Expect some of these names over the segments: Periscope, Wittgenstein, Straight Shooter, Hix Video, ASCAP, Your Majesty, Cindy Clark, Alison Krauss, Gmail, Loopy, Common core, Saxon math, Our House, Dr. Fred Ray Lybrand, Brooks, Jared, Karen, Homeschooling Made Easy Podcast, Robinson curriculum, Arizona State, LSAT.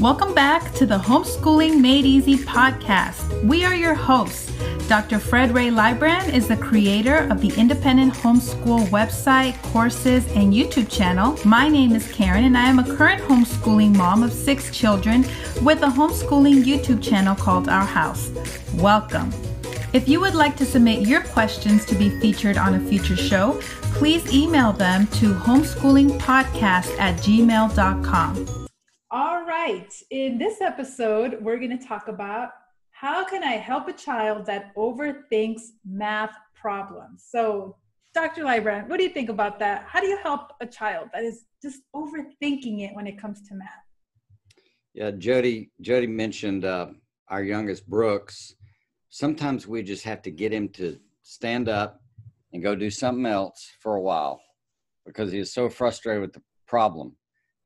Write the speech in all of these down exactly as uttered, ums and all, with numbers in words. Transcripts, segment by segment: Welcome back to the Homeschooling Made Easy Podcast. We are your hosts. Doctor Fred Ray Lybrand is the creator of the independent homeschool website, courses, and YouTube channel. My name is Karen, and I am a current homeschooling mom of six children with a homeschooling YouTube channel called Our House. Welcome. If you would like to submit your questions to be featured on a future show, please email them to homeschoolingpodcast at gmail dot com. All right. In this episode, we're going to talk about how can I help a child that overthinks math problems? So, Doctor Lybrand, what do you think about that? How do you help a child that is just overthinking it when it comes to math? Yeah, Jody, Jody mentioned uh, our youngest, Brooks. Sometimes we just have to get him to stand up and go do something else for a while because he is so frustrated with the problem.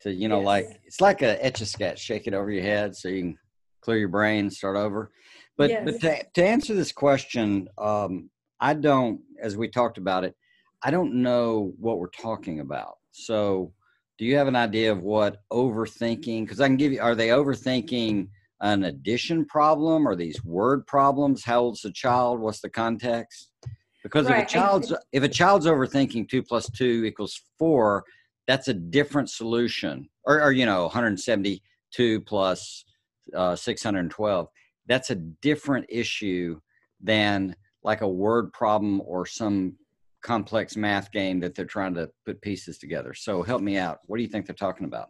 To, you know, yes. like, it's like a Etch-a-Sketch, shake it over your head so you can clear your brain, start over. But, yes. but to, to answer this question, um, I don't, as we talked about it, I don't know what we're talking about. So do you have an idea of what overthinking, because I can give you, are they overthinking an addition problem or these word problems? How old's the child? What's the context? Because right. if a child's if a child's overthinking two plus two equals four, that's a different solution. Or, or you know, one hundred seventy-two plus uh, six hundred twelve. That's a different issue than like a word problem or some complex math game that they're trying to put pieces together. So help me out. What do you think they're talking about?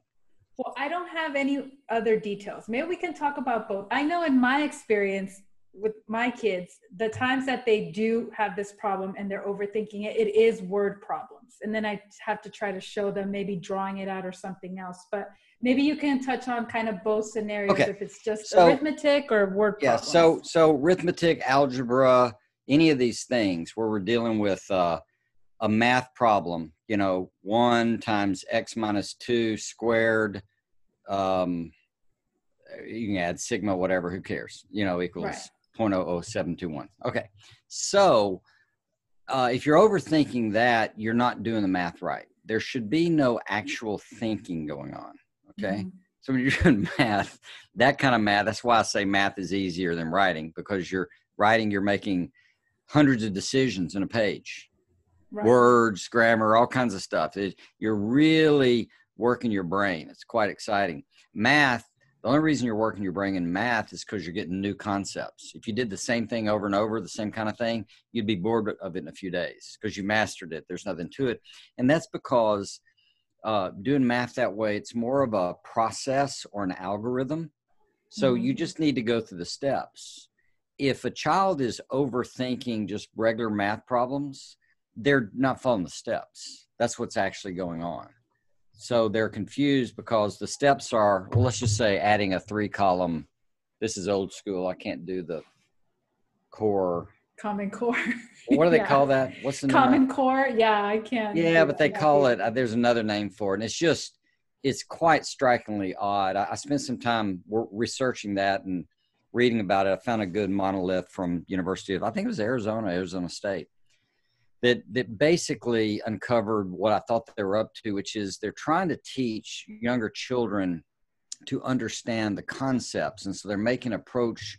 Well, I don't have any other details. Maybe we can talk about both. I know in my experience with my kids, the times that they do have this problem and they're overthinking it, it is word problems. And then I have to try to show them maybe drawing it out or something else. But maybe you can touch on kind of both scenarios, okay. if it's just so, arithmetic or word yeah, problems. Yeah, so, so arithmetic, algebra, any of these things where we're dealing with uh, a math problem, you know, one times x minus two squared, um, you can add sigma, whatever, who cares, you know, equals right. zero point zero zero seven two one. Okay. So uh, if you're overthinking that, you're not doing the math right. There should be no actual thinking going on. Okay. Mm-hmm. So when you're doing math, that kind of math, that's why I say math is easier than writing, because you're writing, you're making hundreds of decisions in a page, right. words, grammar, all kinds of stuff. It, you're really working your brain. It's quite exciting. Math, the only reason you're working your brain in math is because you're getting new concepts. If you did the same thing over and over, the same kind of thing, you'd be bored of it in a few days because you mastered it. There's nothing to it. And that's because uh, doing math that way, it's more of a process or an algorithm. So mm-hmm. you just need to go through the steps. If a child is overthinking just regular math problems, they're not following the steps. That's what's actually going on. So they're confused because the steps are, well, let's just say adding a three column. This is old school. I can't do the core. Common core. What do they yeah. call that? What's the name? Common core. Yeah, I can't. Yeah, but they that. call it, uh, there's another name for it. And it's just, it's quite strikingly odd. I, I spent some time w- researching that and reading about it. I found a good monolith from University of, I think it was Arizona, Arizona State. That, that basically uncovered what I thought they were up to, which is they're trying to teach younger children to understand the concepts. And so they're making an approach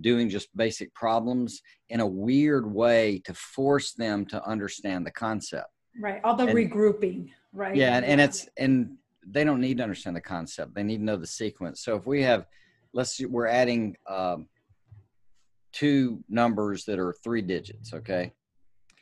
doing just basic problems in a weird way to force them to understand the concept. Right. All the and, regrouping, right? Yeah. And, and it's, and they don't need to understand the concept. They need to know the sequence. So if we have, let's see, we're adding um, two numbers that are three digits. Okay.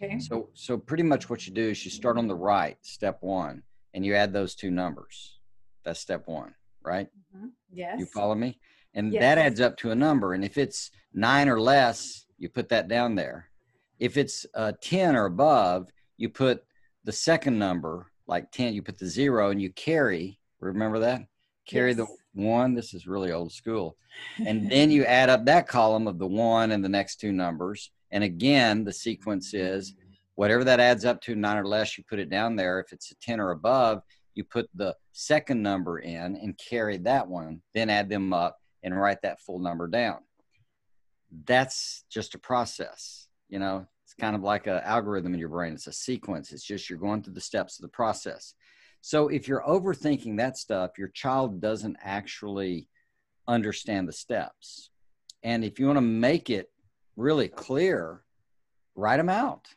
Okay. So, so pretty much what you do is you start on the right, step one, and you add those two numbers. That's step one, right? Mm-hmm. Yes. You follow me? And yes. that adds up to a number. And if it's nine or less, you put that down there. If it's uh, ten or above, you put the second number, like ten, you put the zero and you carry, remember that? Carry yes. the one. This is really old school. And then you add up that column of the one and the next two numbers. And again, the sequence is whatever that adds up to, nine or less, you put it down there. If it's a ten or above, you put the second number in and carry that one, then add them up and write that full number down. That's just a process. You know, it's kind of like an algorithm in your brain. It's a sequence. It's just you're going through the steps of the process. So if you're overthinking that stuff, your child doesn't actually understand the steps. And if you want to make it really clear, write them out,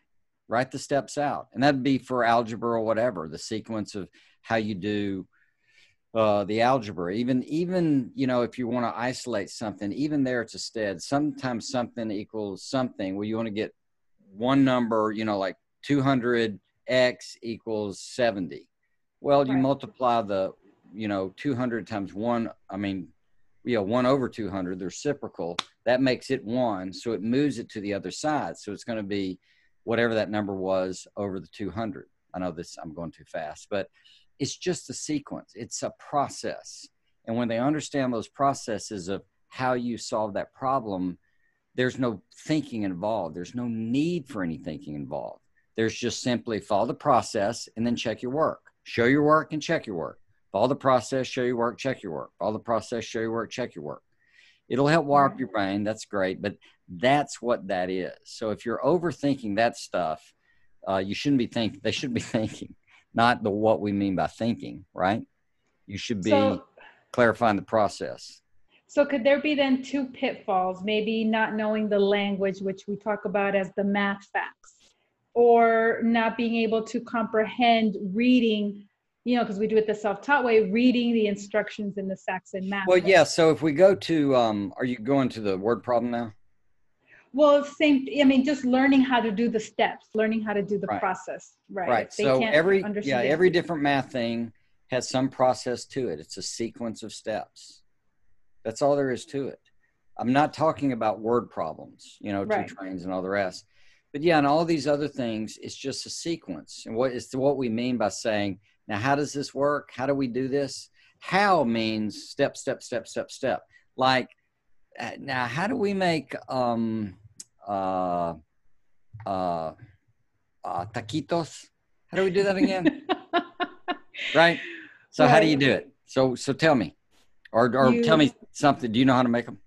write the steps out. And that'd be for algebra or whatever, the sequence of how you do uh, the algebra. Even, even, you know, if you want to isolate something, even there it's a stead. Sometimes something equals something where you want to get one number, you know, like two hundred x equals seventy. Well, you right. multiply the, you know, two hundred times one, I mean, you know, one over two hundred, the reciprocal, that makes it one. So it moves it to the other side. So it's going to be whatever that number was over the two hundred. I know this, I'm going too fast, but it's just a sequence. It's a process. And when they understand those processes of how you solve that problem, there's no thinking involved. There's no need for any thinking involved. There's just simply follow the process and then check your work. Show your work and check your work. Follow the process, show your work, check your work. Follow the process, show your work, check your work. It'll help wire up your brain. That's great. But that's what that is. So if you're overthinking that stuff, uh, you shouldn't be thinking. They should be thinking, not the what we mean by thinking, right? You should be so, clarifying the process. So could there be then two pitfalls, maybe not knowing the language, which we talk about as the math facts, or not being able to comprehend reading, you know, because we do it the self-taught way, reading the instructions in the Saxon math. Well, way. Yeah. So if we go to, um, are you going to the word problem now? Well, same, I mean, just learning how to do the steps, learning how to do the right. process. Right. Right. They so can't every, yeah, every different math thing has some process to it. It's a sequence of steps. That's all there is to it. I'm not talking about word problems, you know, two right. trains and all the rest. But yeah, and all these other things, it's just a sequence. And what is what we mean by saying, now, how does this work? How do we do this? How means step, step, step, step, step. Like, now, how do we make um, uh, uh, uh, taquitos? How do we do that again? Right? So right. how do you do it? So so tell me. Or, or you, tell me something. Do you know how to make them?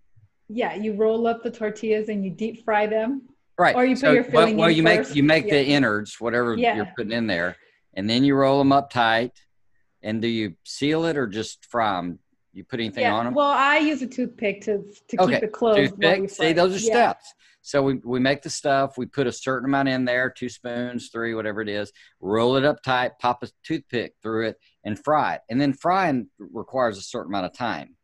Yeah, you roll up the tortillas and you deep fry them. Right. Or you so, put your filling well, in you first. Make, you make yeah. the innards, whatever yeah. you're putting in there. And then you roll them up tight. And do you seal it or just fry them? You put anything yeah. on them? Well, I use a toothpick to, to okay. keep it closed. Toothpick. See, those are yeah. steps. So we, we make the stuff. We put a certain amount in there, two spoons, three, whatever it is. Roll it up tight, pop a toothpick through it, and fry it. And then frying requires a certain amount of time,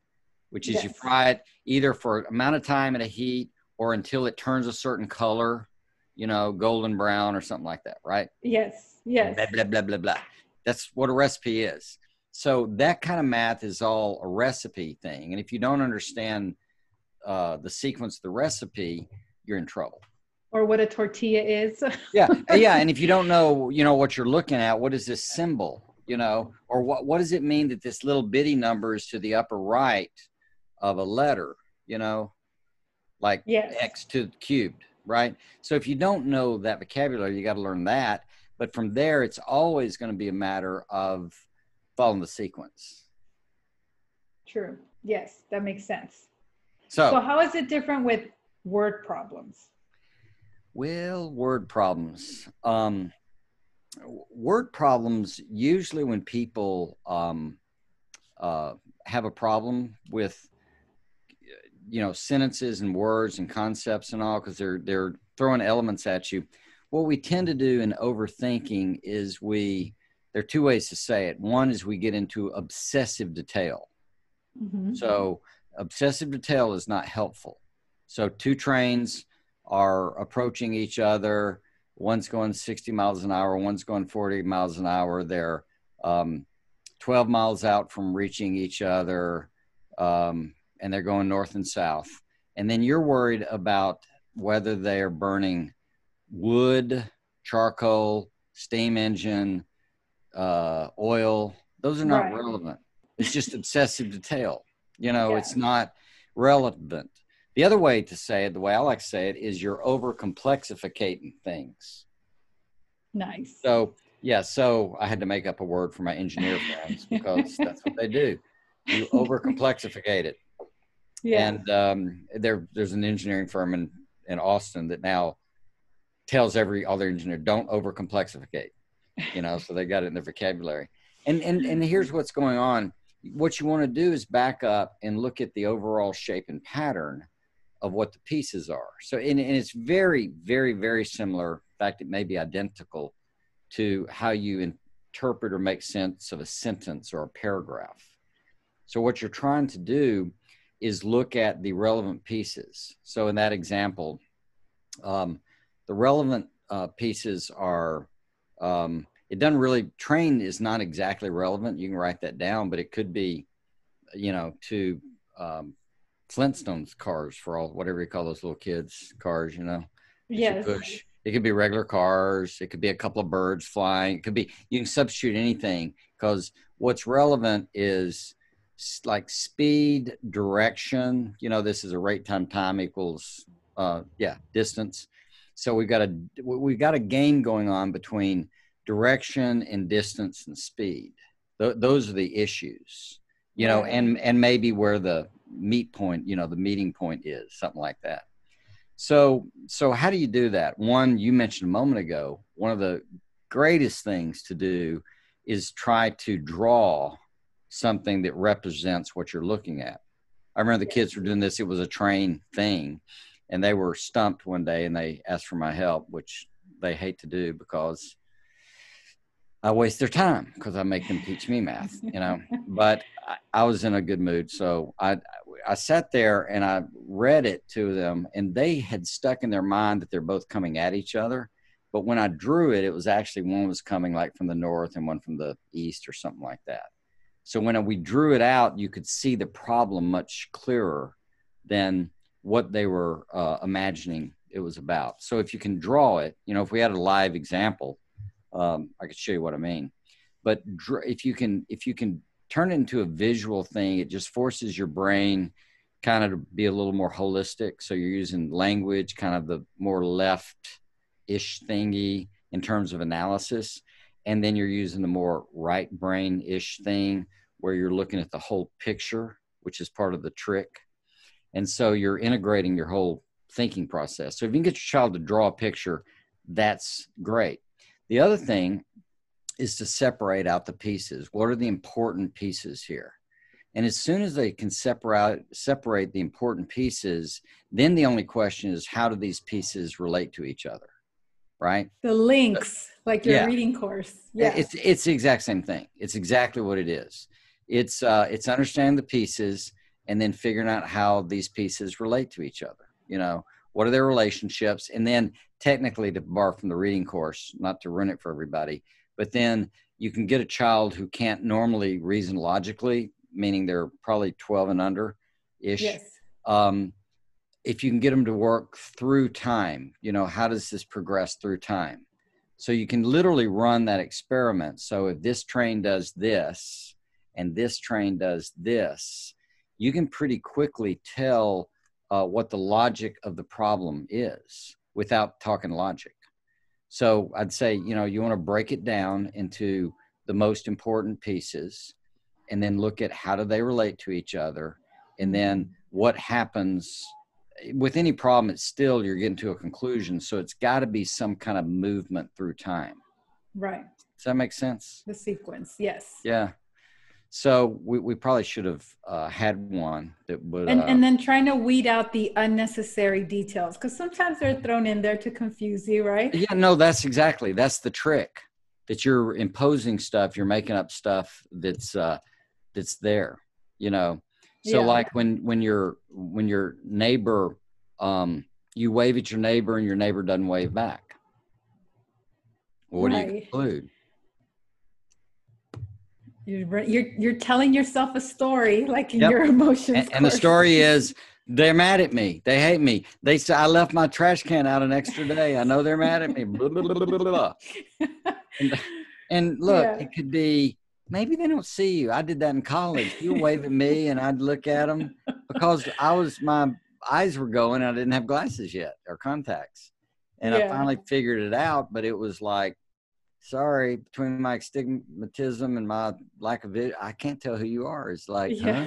which is yes. you fry it either for an amount of time at a heat or until it turns a certain color, you know, golden brown or something like that, right? Yes, yes. Blah, blah, blah, blah, blah. That's what a recipe is. So that kind of math is all a recipe thing. And if you don't understand uh, the sequence of the recipe, you're in trouble. Or what a tortilla is. yeah, yeah. And if you don't know, you know, what you're looking at, what is this symbol, you know, or what, what does it mean that this little bitty number is to the upper right of a letter, you know, like yes. X to the cubed. Right. So if you don't know that vocabulary, you got to learn that. But from there, it's always going to be a matter of following the sequence. True. Yes, that makes sense. So, so how is it different with word problems? Well, word problems. Um, word problems, usually when people um, uh, have a problem with you know, sentences and words and concepts and all, because they're, they're throwing elements at you. What we tend to do in overthinking is we, there are two ways to say it. One is we get into obsessive detail. Mm-hmm. So obsessive detail is not helpful. So two trains are approaching each other. One's going sixty miles an hour. One's going forty miles an hour. They're um, twelve miles out from reaching each other. Um, and they're going north and south. And then you're worried about whether they are burning wood, charcoal, steam engine, uh, oil. Those are not right. relevant. It's just obsessive detail. You know, yeah. it's not relevant. The other way to say it, the way I like to say it, is you're over-complexificating things. Nice. So, yeah, so I had to make up a word for my engineer friends because that's what they do. You over-complexificate it. Yeah. And um, there, there's an engineering firm in, in Austin that now tells every other engineer, don't overcomplexificate, you know, so they got it in their vocabulary. And, and, and here's what's going on. What you want to do is back up and look at the overall shape and pattern of what the pieces are. So, and, and it's very, very, very similar. In fact, it may be identical to how you interpret or make sense of a sentence or a paragraph. So what you're trying to do is look at the relevant pieces. So in that example, um, the relevant uh, pieces are, um, it doesn't really, train is not exactly relevant. You can write that down, but it could be, you know, to um, Flintstones cars, for all, whatever you call those little kids cars, you know. Yes. Push. It could be regular cars. It could be a couple of birds flying. It could be, you can substitute anything, because what's relevant is like speed, direction. You know, this is a rate time time equals, uh, yeah, distance. So we've got a, we've got a game going on between direction and distance and speed. Th- those are the issues, you know, and, and maybe where the meet point, you know, the meeting point is, something like that. So, so how do you do that? One, you mentioned a moment ago, one of the greatest things to do is try to draw something that represents what you're looking at. I remember the kids were doing this. It was a train thing, and they were stumped one day, and they asked for my help, which they hate to do because I waste their time, because I make them teach me math, you know. But I, I was in a good mood, so I I sat there and I read it to them, and they had stuck in their mind that they're both coming at each other. But when I drew it, it was actually one was coming like from the north and one from the east or something like that. So when we drew it out, you could see the problem much clearer than what they were uh, imagining it was about. So if you can draw it, you know, if we had a live example, Um, I could show you what I mean, but dr- if you can, if you can turn it into a visual thing, it just forces your brain kind of to be a little more holistic. So you're using language, kind of the more left-ish thingy in terms of analysis. And then you're using the more right brain-ish thing where you're looking at the whole picture, which is part of the trick. And so you're integrating your whole thinking process. So if you can get your child to draw a picture, that's great. The other thing is to separate out the pieces. What are the important pieces here? And as soon as they can separate separate the important pieces, then the only question is, how do these pieces relate to each other, right? The links, like your yeah. reading course. Yeah, it's it's the exact same thing. It's exactly what it is. It's uh, it's understanding the pieces and then figuring out how these pieces relate to each other. You know, what are their relationships? And then technically, to borrow from the reading course, not to ruin it for everybody, but then you can get a child who can't normally reason logically, meaning they're probably twelve and under-ish. Yes. Um, if you can get them to work through time, you know, how does this progress through time? So you can literally run that experiment. So if this train does this and this train does this, you can pretty quickly tell Uh, what the logic of the problem is without talking logic. So I'd say, you know, you want to break it down into the most important pieces and then look at how do they relate to each other. And then what happens with any problem, it's still, you're getting to a conclusion. So it's got to be some kind of movement through time. Right. Does that make sense? The sequence. Yes. Yeah. So we, we probably should have uh, had one that would... And, uh, and then trying to weed out the unnecessary details, because sometimes they're thrown in there to confuse you, right? Yeah, no, that's exactly. That's the trick, that you're imposing stuff. You're making up stuff that's uh, that's there, you know? So yeah. like when, when, you're, when your neighbor, um, you wave at your neighbor and your neighbor doesn't wave back. Well, what right. do you conclude? You're, you're you're telling yourself a story, like in yep. your emotions. And, and the story is, they're mad at me. They hate me. They say I left my trash can out an extra day. I know they're mad at me. Blah, blah, blah, blah, blah. And, and look, yeah. it could be, maybe they don't see you. I did that in college. You wave at me and I'd look at them because I was, my eyes were going. I didn't have glasses yet or contacts. And yeah. I finally figured it out, but it was like, sorry, between my astigmatism and my lack of vision, I can't tell who you are. It's like, yeah. huh?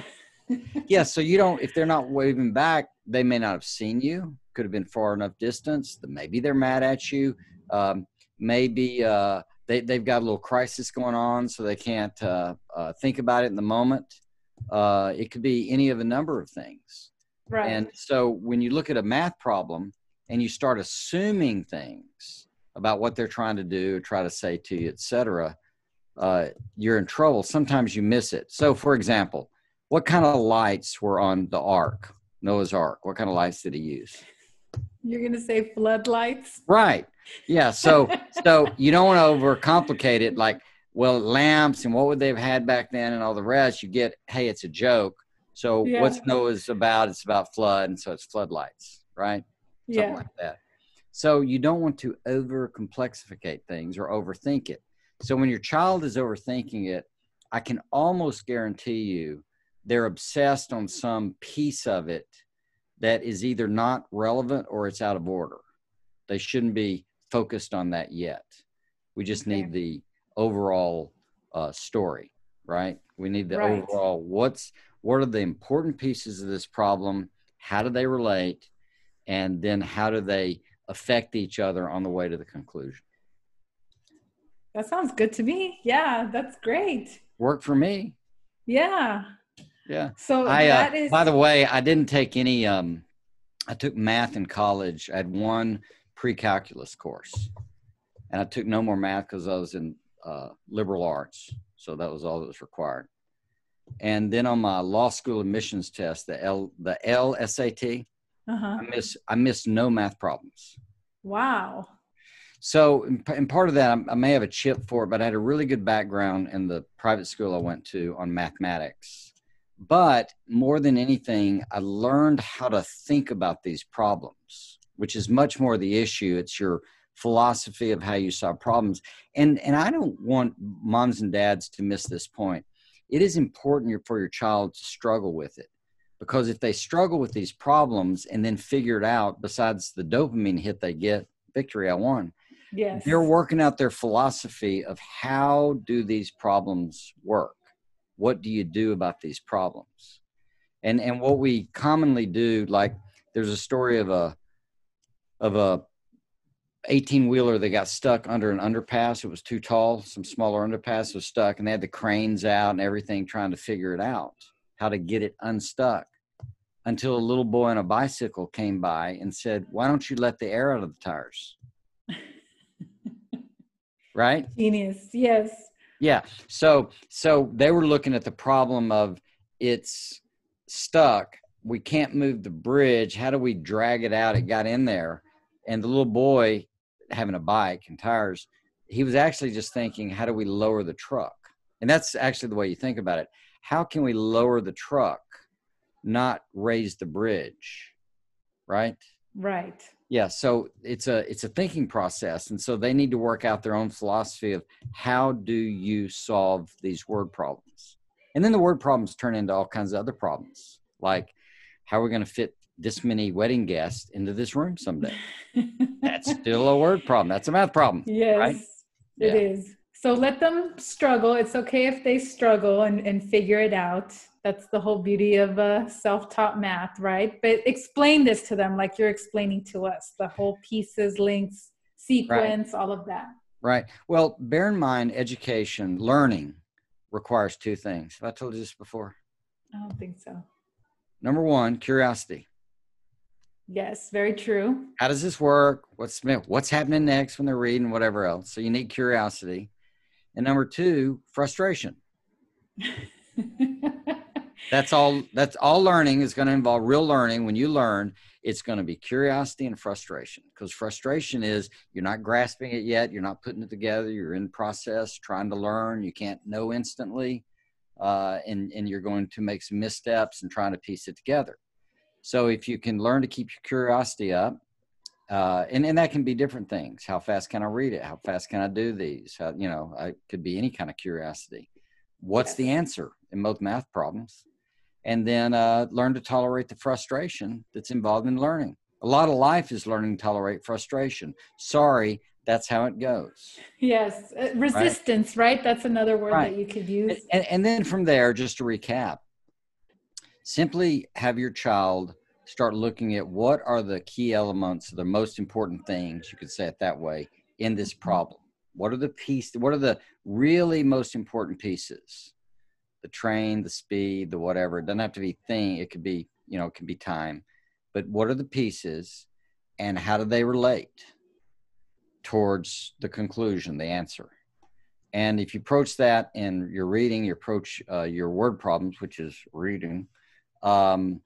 Yeah, so you don't, if they're not waving back, they may not have seen you. Could have been far enough distance. Maybe they're mad at you. Um, maybe uh, they, they've got a little crisis going on, so they can't uh, uh, think about it in the moment. Uh, it could be any of a number of things. Right. And so when you look at a math problem and you start assuming things about what they're trying to do, try to say to you, et cetera, uh, you're in trouble. Sometimes you miss it. So for example, what kind of lights were on the ark, Noah's ark? What kind of lights did he use? You're going to say floodlights? Right. Yeah. So, so you don't want to overcomplicate it. Like, well, lamps and what would they have had back then and all the rest, you get, hey, it's a joke. So yeah. What's Noah's about? It's about flood. And so it's floodlights, right? Yeah. Something like that. So you don't want to over complexificate things or overthink it. So when your child is overthinking it, I can almost guarantee you they're obsessed on some piece of it that is either not relevant or it's out of order. They shouldn't be focused on that yet. We just need the overall uh, story, right? We need the right. overall, what's, what are the important pieces of this problem? How do they relate? And then how do they affect each other on the way to the conclusion? That sounds good to me. Yeah, that's great. Worked for me. Yeah. Yeah. So I, that uh, is. By the way, I didn't take any, um, I took math in college. I had one pre-calculus course and I took no more math because I was in uh, liberal arts. So that was all that was required. And then on my law school admissions test, the L, the L S A T, uh-huh. I miss, I miss no math problems. Wow. So, and part of that, I may have a chip for it, but I had a really good background in the private school I went to on mathematics. But more than anything, I learned how to think about these problems, which is much more the issue. It's your philosophy of how you solve problems. And, and I don't want moms and dads to miss this point. It is important for your child to struggle with it. Because if they struggle with these problems and then figure it out, besides the dopamine hit they get, victory, I won. Yes. They're working out their philosophy of how do these problems work? What do you do about these problems? And and what we commonly do, like there's a story of a of a eighteen-wheeler that got stuck under an underpass. It was too tall. Some smaller underpass was stuck, and they had the cranes out and everything trying to figure it out, how to get it unstuck, until a little boy on a bicycle came by and said, why don't you let the air out of the tires? Right? Genius. Yes. Yeah. So, so they were looking at the problem of it's stuck. We can't move the bridge. How do we drag it out? It got in there. And the little boy having a bike and tires, he was actually just thinking, how do we lower the truck? And that's actually the way you think about it. How can we lower the truck, not raise the bridge, right? Right. Yeah, so it's a it's a thinking process, and so they need to work out their own philosophy of how do you solve these word problems. And then the word problems turn into all kinds of other problems, like how are we going to fit this many wedding guests into this room someday? That's still a word problem. That's a math problem, yes, right? It yeah. is. So let them struggle. It's okay if they struggle and, and figure it out. That's the whole beauty of uh, self-taught math, right? But explain this to them like you're explaining to us, the whole pieces, links, sequence, right. all of that. Right. Well, bear in mind, education, learning requires two things. Have I told you this before? I don't think so. Number one, curiosity. Yes, very true. How does this work? What's, what's happening next when they're reading, whatever else? So you need curiosity. And number two, frustration. That's all, that's all learning is going to involve. Real learning, when you learn, it's going to be curiosity and frustration, because frustration is you're not grasping it yet. You're not putting it together. You're in process, trying to learn. You can't know instantly. Uh, and, and you're going to make some missteps and trying to piece it together. So if you can learn to keep your curiosity up, Uh, and, and that can be different things. How fast can I read it? How fast can I do these? How, you know, I could be any kind of curiosity. What's the answer in most math problems? And then uh, learn to tolerate the frustration that's involved in learning. A lot of life is learning to tolerate frustration. Sorry, that's how it goes. Yes. Uh, resistance, right? right? That's another word right. that you could use. And, and then from there, just to recap, simply have your child start looking at what are the key elements, the most important things, you could say it that way, in this problem. What are the pieces? What are the really most important pieces? The train, the speed, the whatever. It doesn't have to be thing. It could be, you know, it could be time. But what are the pieces and how do they relate towards the conclusion, the answer? And if you approach that in your reading, you approach uh, your word problems, which is reading, um,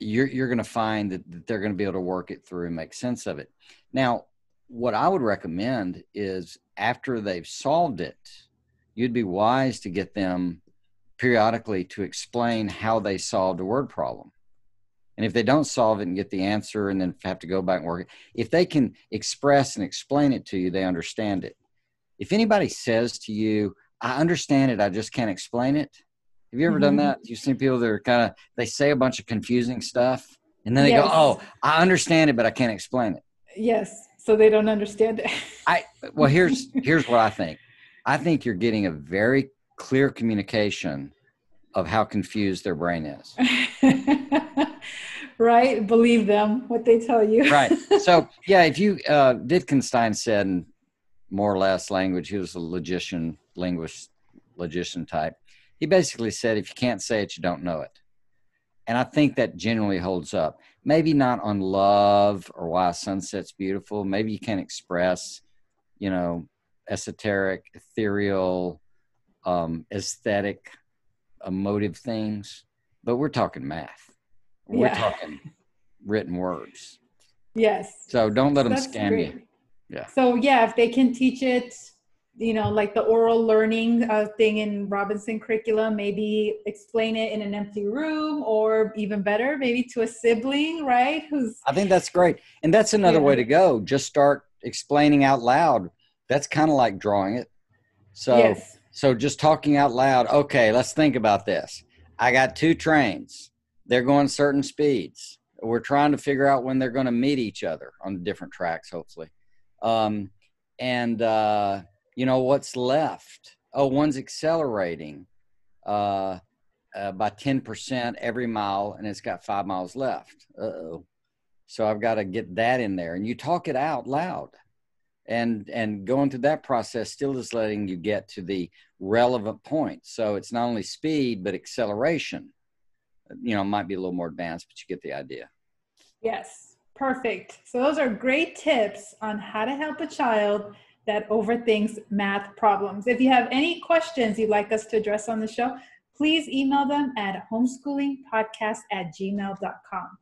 you're, you're going to find that, that they're going to be able to work it through and make sense of it. Now, what I would recommend is after they've solved it, you'd be wise to get them periodically to explain how they solved a word problem. And if they don't solve it and get the answer and then have to go back and work it, if they can express and explain it to you, they understand it. If anybody says to you, I understand it, I just can't explain it. Have you ever mm-hmm. done that? You've seen people that are kind of, they say a bunch of confusing stuff and then they yes. go, oh, I understand it, but I can't explain it. Yes. So they don't understand it. I, well, here's, here's what I think. I think you're getting a very clear communication of how confused their brain is. Right. Believe them, what they tell you. Right. So yeah, if you, uh, Wittgenstein said in more or less language, he was a logician, linguist, logician type. He basically said, if you can't say it, you don't know it. And I think that generally holds up. Maybe not on love or why a sunset's beautiful. Maybe you can't express, you know, esoteric, ethereal, um, aesthetic, emotive things. But we're talking math. We're yeah. talking written words. Yes. So don't let them That's scam great. you. Yeah. So yeah, if they can teach it, you know, like the oral learning uh, thing in Robinson curriculum, maybe explain it in an empty room, or even better, maybe to a sibling, right? Who's I think that's great. And that's another yeah. way to go. Just start explaining out loud. That's kind of like drawing it. So, yes. so just talking out loud. Okay, let's think about this. I got two trains. They're going certain speeds. We're trying to figure out when they're going to meet each other on different tracks, hopefully. Um, and, uh, you know, what's left? Oh, one's accelerating, uh, uh, by ten percent every mile and it's got five miles left. Uh-oh. So I've got to get that in there, and you talk it out loud, and, and going through that process still is letting you get to the relevant point. So it's not only speed, but acceleration, you know, might be a little more advanced, but you get the idea. Yes. Perfect. So those are great tips on how to help a child that overthinks math problems. If you have any questions you'd like us to address on the show, please email them at homeschoolingpodcast at gmail dot com.